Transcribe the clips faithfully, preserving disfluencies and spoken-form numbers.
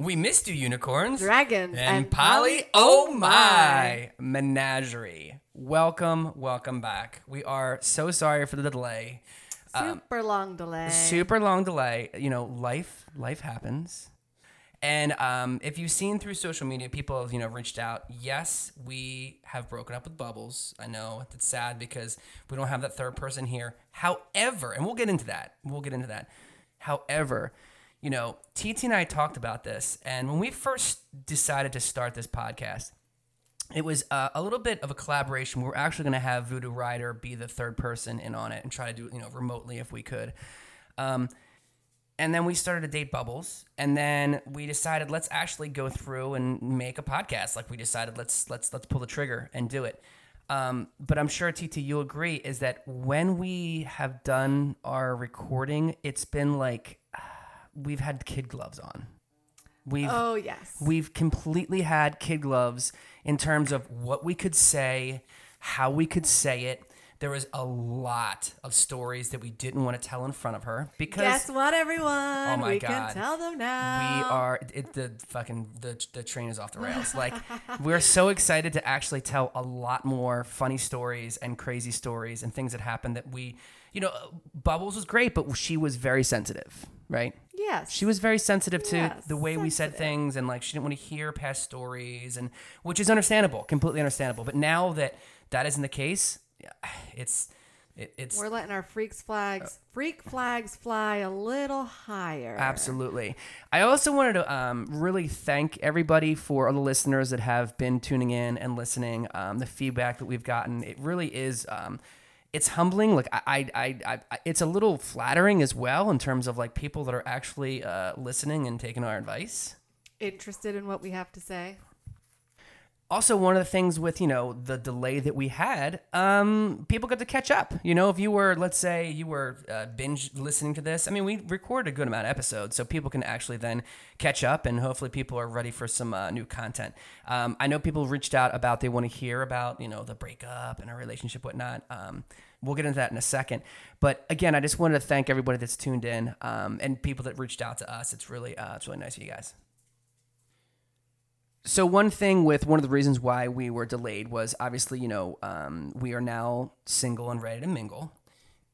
We missed you, unicorns, dragons, and, and Polly. Oh my menagerie! Welcome, welcome back. We are so sorry for the delay. Super um, long delay. Super long delay. You know, life, life happens. And um, if you've seen through social media, people have you know reached out. Yes, we have broken up with Bubbles. I know it's sad because we don't have that third person here. However, and we'll get into that. We'll get into that. However. You know, T T and I talked about this, and when we first decided to start this podcast, it was uh, a little bit of a collaboration. We were actually going to have Voodoo Rider be the third person in on it and try to do it, you know, remotely if we could. Um, and then we started to date Bubbles, and then we decided let's actually go through and make a podcast. Like we decided let's let's let's pull the trigger and do it. Um, but I'm sure, T T, you'll agree, is that when we have done our recording, it's been like... We've had kid gloves on. We've, oh, yes. We've completely had kid gloves in terms of what we could say, how we could say it. There was a lot of stories that we didn't want to tell in front of her because... Guess what, everyone? Oh, my we God. We can tell them now. We are... It, the fucking... The, the train is off the rails. Like, we're so excited to actually tell a lot more funny stories and crazy stories and things that happened that we... You know, Bubbles was great, but she was very sensitive, right? Yes. She was very sensitive to yes, the way sensitive. we said things, and like she didn't want to hear past stories, and which is understandable, completely understandable. But now that that isn't the case, it's it, it's we're letting our freaks flags, freak flags fly a little higher. Absolutely. I also wanted to um, really thank everybody for all the listeners that have been tuning in and listening. Um, the feedback that we've gotten, it really is. Um, It's humbling. Like I, I, I, I, it's a little flattering as well in terms of like people that are actually uh, listening and taking our advice, interested in what we have to say. Also, one of the things with you know the delay that we had, um, people got to catch up. You know, if you were, let's say, you were uh, binge listening to this. I mean, we recorded a good amount of episodes, so people can actually then catch up, and hopefully, people are ready for some uh, new content. Um, I know people reached out about they want to hear about you know the breakup and our relationship, whatnot. Um, We'll get into that in a second. But again, I just wanted to thank everybody that's tuned in um, and people that reached out to us. It's really uh, it's really nice of you guys. So one thing with one of the reasons why we were delayed was obviously, you know, um, we are now single and ready to mingle.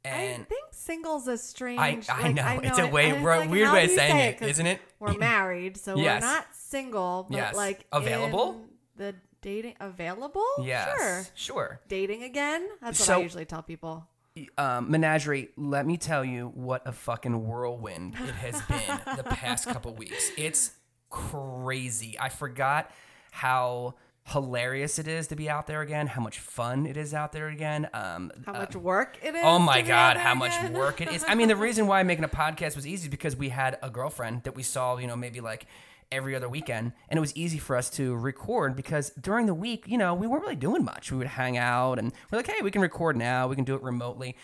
And I think single's a strange... I, I, like, know. I know. It's a way, it's like, weird way of saying say it, it isn't it? We're married, so yes. We're not single, but yes. like Available? The... Dating available? Yes. Sure. Sure. Dating again? That's what so, I usually tell people. Um, Menagerie, let me tell you what a fucking whirlwind it has been the past couple weeks. It's crazy. I forgot how hilarious it is to be out there again, how much fun it is out there again. Um, how uh, much work it is. Oh my God, how much again. work it is. I mean, the reason why making a podcast was easy is because we had a girlfriend that we saw, you know, maybe like every other weekend, and it was easy for us to record because during the week, you know, we weren't really doing much. We would hang out and we're like, hey, we can record now. We can do it remotely.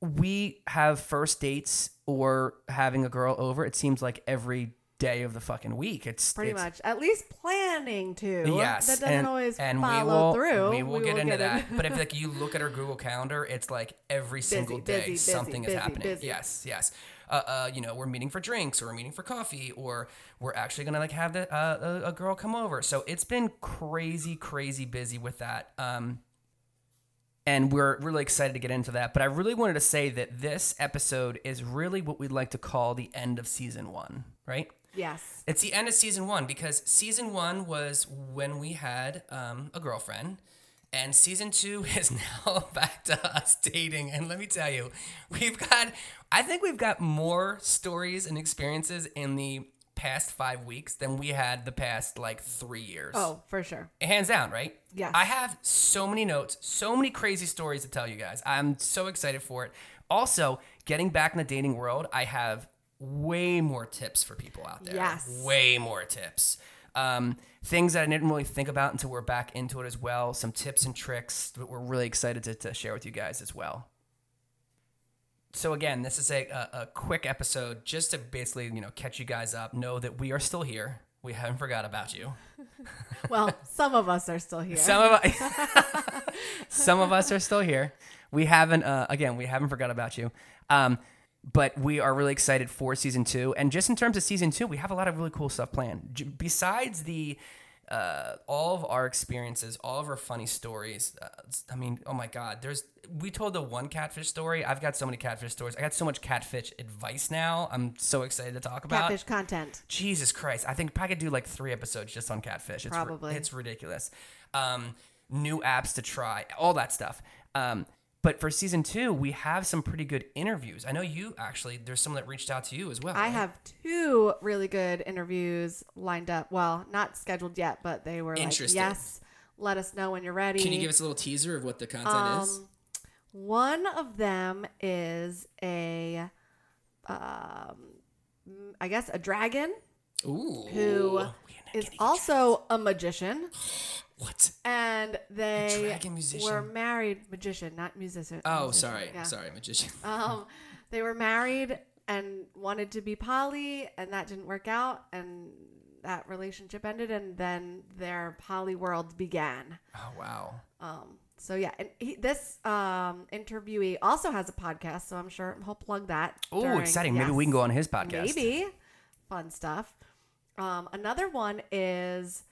We have first dates or having a girl over. It seems like every day of the fucking week. It's pretty it's, much at least planning to. Yes. That doesn't and, always and follow we will, through. We will, we will get will into get that. In. But if like you look at her Google Calendar, it's like every busy, single day busy, something busy, is busy, happening. Busy. Yes. Yes. Uh, uh, you know, we're meeting for drinks or we're meeting for coffee or we're actually going to like have the, uh, a, a girl come over. So it's been crazy, crazy busy with that. Um, and we're really excited to get into that. But I really wanted to say that this episode is really what we'd like to call the end of season one, right? Yes. It's the end of season one because season one was when we had um, a girlfriend. And season two is now back to us dating. And let me tell you, we've got, I think we've got more stories and experiences in the past five weeks than we had the past like three years. Oh, for sure. Hands down, right? Yeah. I have so many notes, so many crazy stories to tell you guys. I'm so excited for it. Also, getting back in the dating world, I have way more tips for people out there. Yes. Way more tips. Um, things that I didn't really think about until we're back into it as well. Some tips and tricks that we're really excited to, to share with you guys as well. So again, this is a, a quick episode just to basically, you know, catch you guys up. Know that we are still here. We haven't forgot about you. Well, some of us are still here. Some of us, some of us are still here. We haven't, uh, again, we haven't forgot about you. Um, But we are really excited for season two. And just in terms of season two, we have a lot of really cool stuff planned. J- besides the uh, all of our experiences, all of our funny stories. Uh, I mean, oh my God, there's we told the one catfish story. I've got so many catfish stories. I got so much catfish advice now. I'm so excited to talk about catfish content. Jesus Christ, I think I could do like three episodes just on catfish. It's probably ri- it's ridiculous. Um, new apps to try, all that stuff. Um, But for season two, we have some pretty good interviews. I know you actually, there's someone that reached out to you as well. I right? have two really good interviews lined up. Well, not scheduled yet, but they were like, yes, let us know when you're ready. Can you give us a little teaser of what the content um, is? One of them is a, um, I guess, a dragon. Ooh. Who is also a, a magician. What? And they were married, magician, not musician. Oh, musician, sorry. Yeah. Sorry, magician. um, they were married and wanted to be poly, and that didn't work out, and that relationship ended, and then their poly world began. Oh, wow. Um. So, yeah. And he, this um, interviewee also has a podcast, so I'm sure he'll plug that. Oh, exciting. Yes, maybe we can go on his podcast. Maybe. Fun stuff. Um, another one is...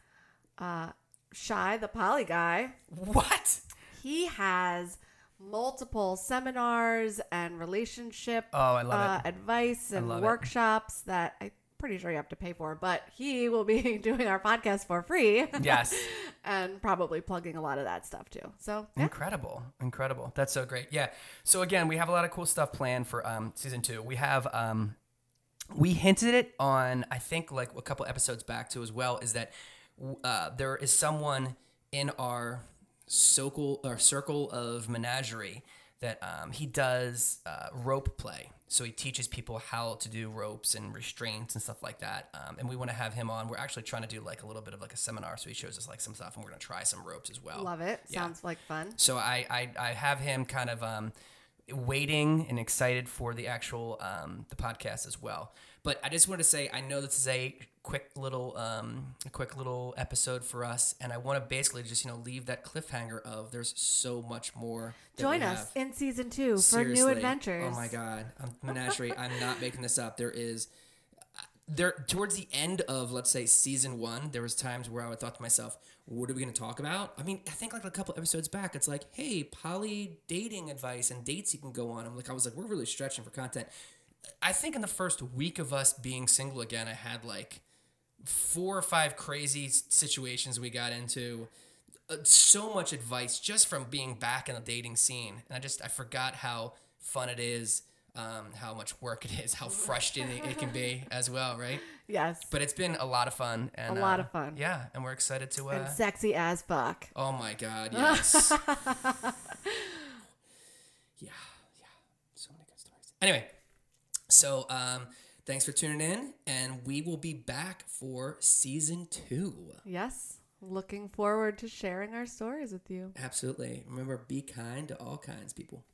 Uh, Shy the Poly Guy. What? He has multiple seminars and relationship oh, I love uh, it. advice and workshops it. that I'm pretty sure you have to pay for, but he will be doing our podcast for free. Yes. And probably plugging a lot of that stuff too. So yeah. Incredible. Incredible. That's so great. Yeah. So again, we have a lot of cool stuff planned for um, season two. We have... Um, we hinted it on, I think, like a couple episodes back too as well, is that Uh, there is someone in our circle, our circle of menagerie that um, he does uh, rope play. So he teaches people how to do ropes and restraints and stuff like that. Um, and we want to have him on. We're actually trying to do like a little bit of like a seminar. So he shows us like some stuff, and we're going to try some ropes as well. Love it. Yeah. Sounds like fun. So I, I, I have him kind of um, waiting and excited for the actual um, the podcast as well. But I just want to say, I know this is a quick little, um, a quick little episode for us, and I want to basically just, you know, leave that cliffhanger of there's so much more. Join us in season two for new adventures. Oh my God, I'm, Menagerie, I'm not making this up. There is, there towards the end of, let's say, season one, there was times where I would thought to myself, what are we going to talk about? I mean, I think like a couple episodes back, it's like, hey, poly dating advice and dates you can go on. I'm like, I was like, we're really stretching for content. I think in the first week of us being single again, I had like four or five crazy situations we got into. Uh, so much advice just from being back in the dating scene. And I just, I forgot how fun it is, um, how much work it is, how frustrating it can be as well, right? Yes. But it's been a lot of fun. And, a lot uh, of fun. Yeah. And we're excited to... Uh, and sexy as fuck. Oh my God, yes. Yeah. Yeah. So many good stories. Anyway. So, um, thanks for tuning in, and we will be back for season two. Yes. Looking forward to sharing our stories with you. Absolutely. Remember, be kind to all kinds, people.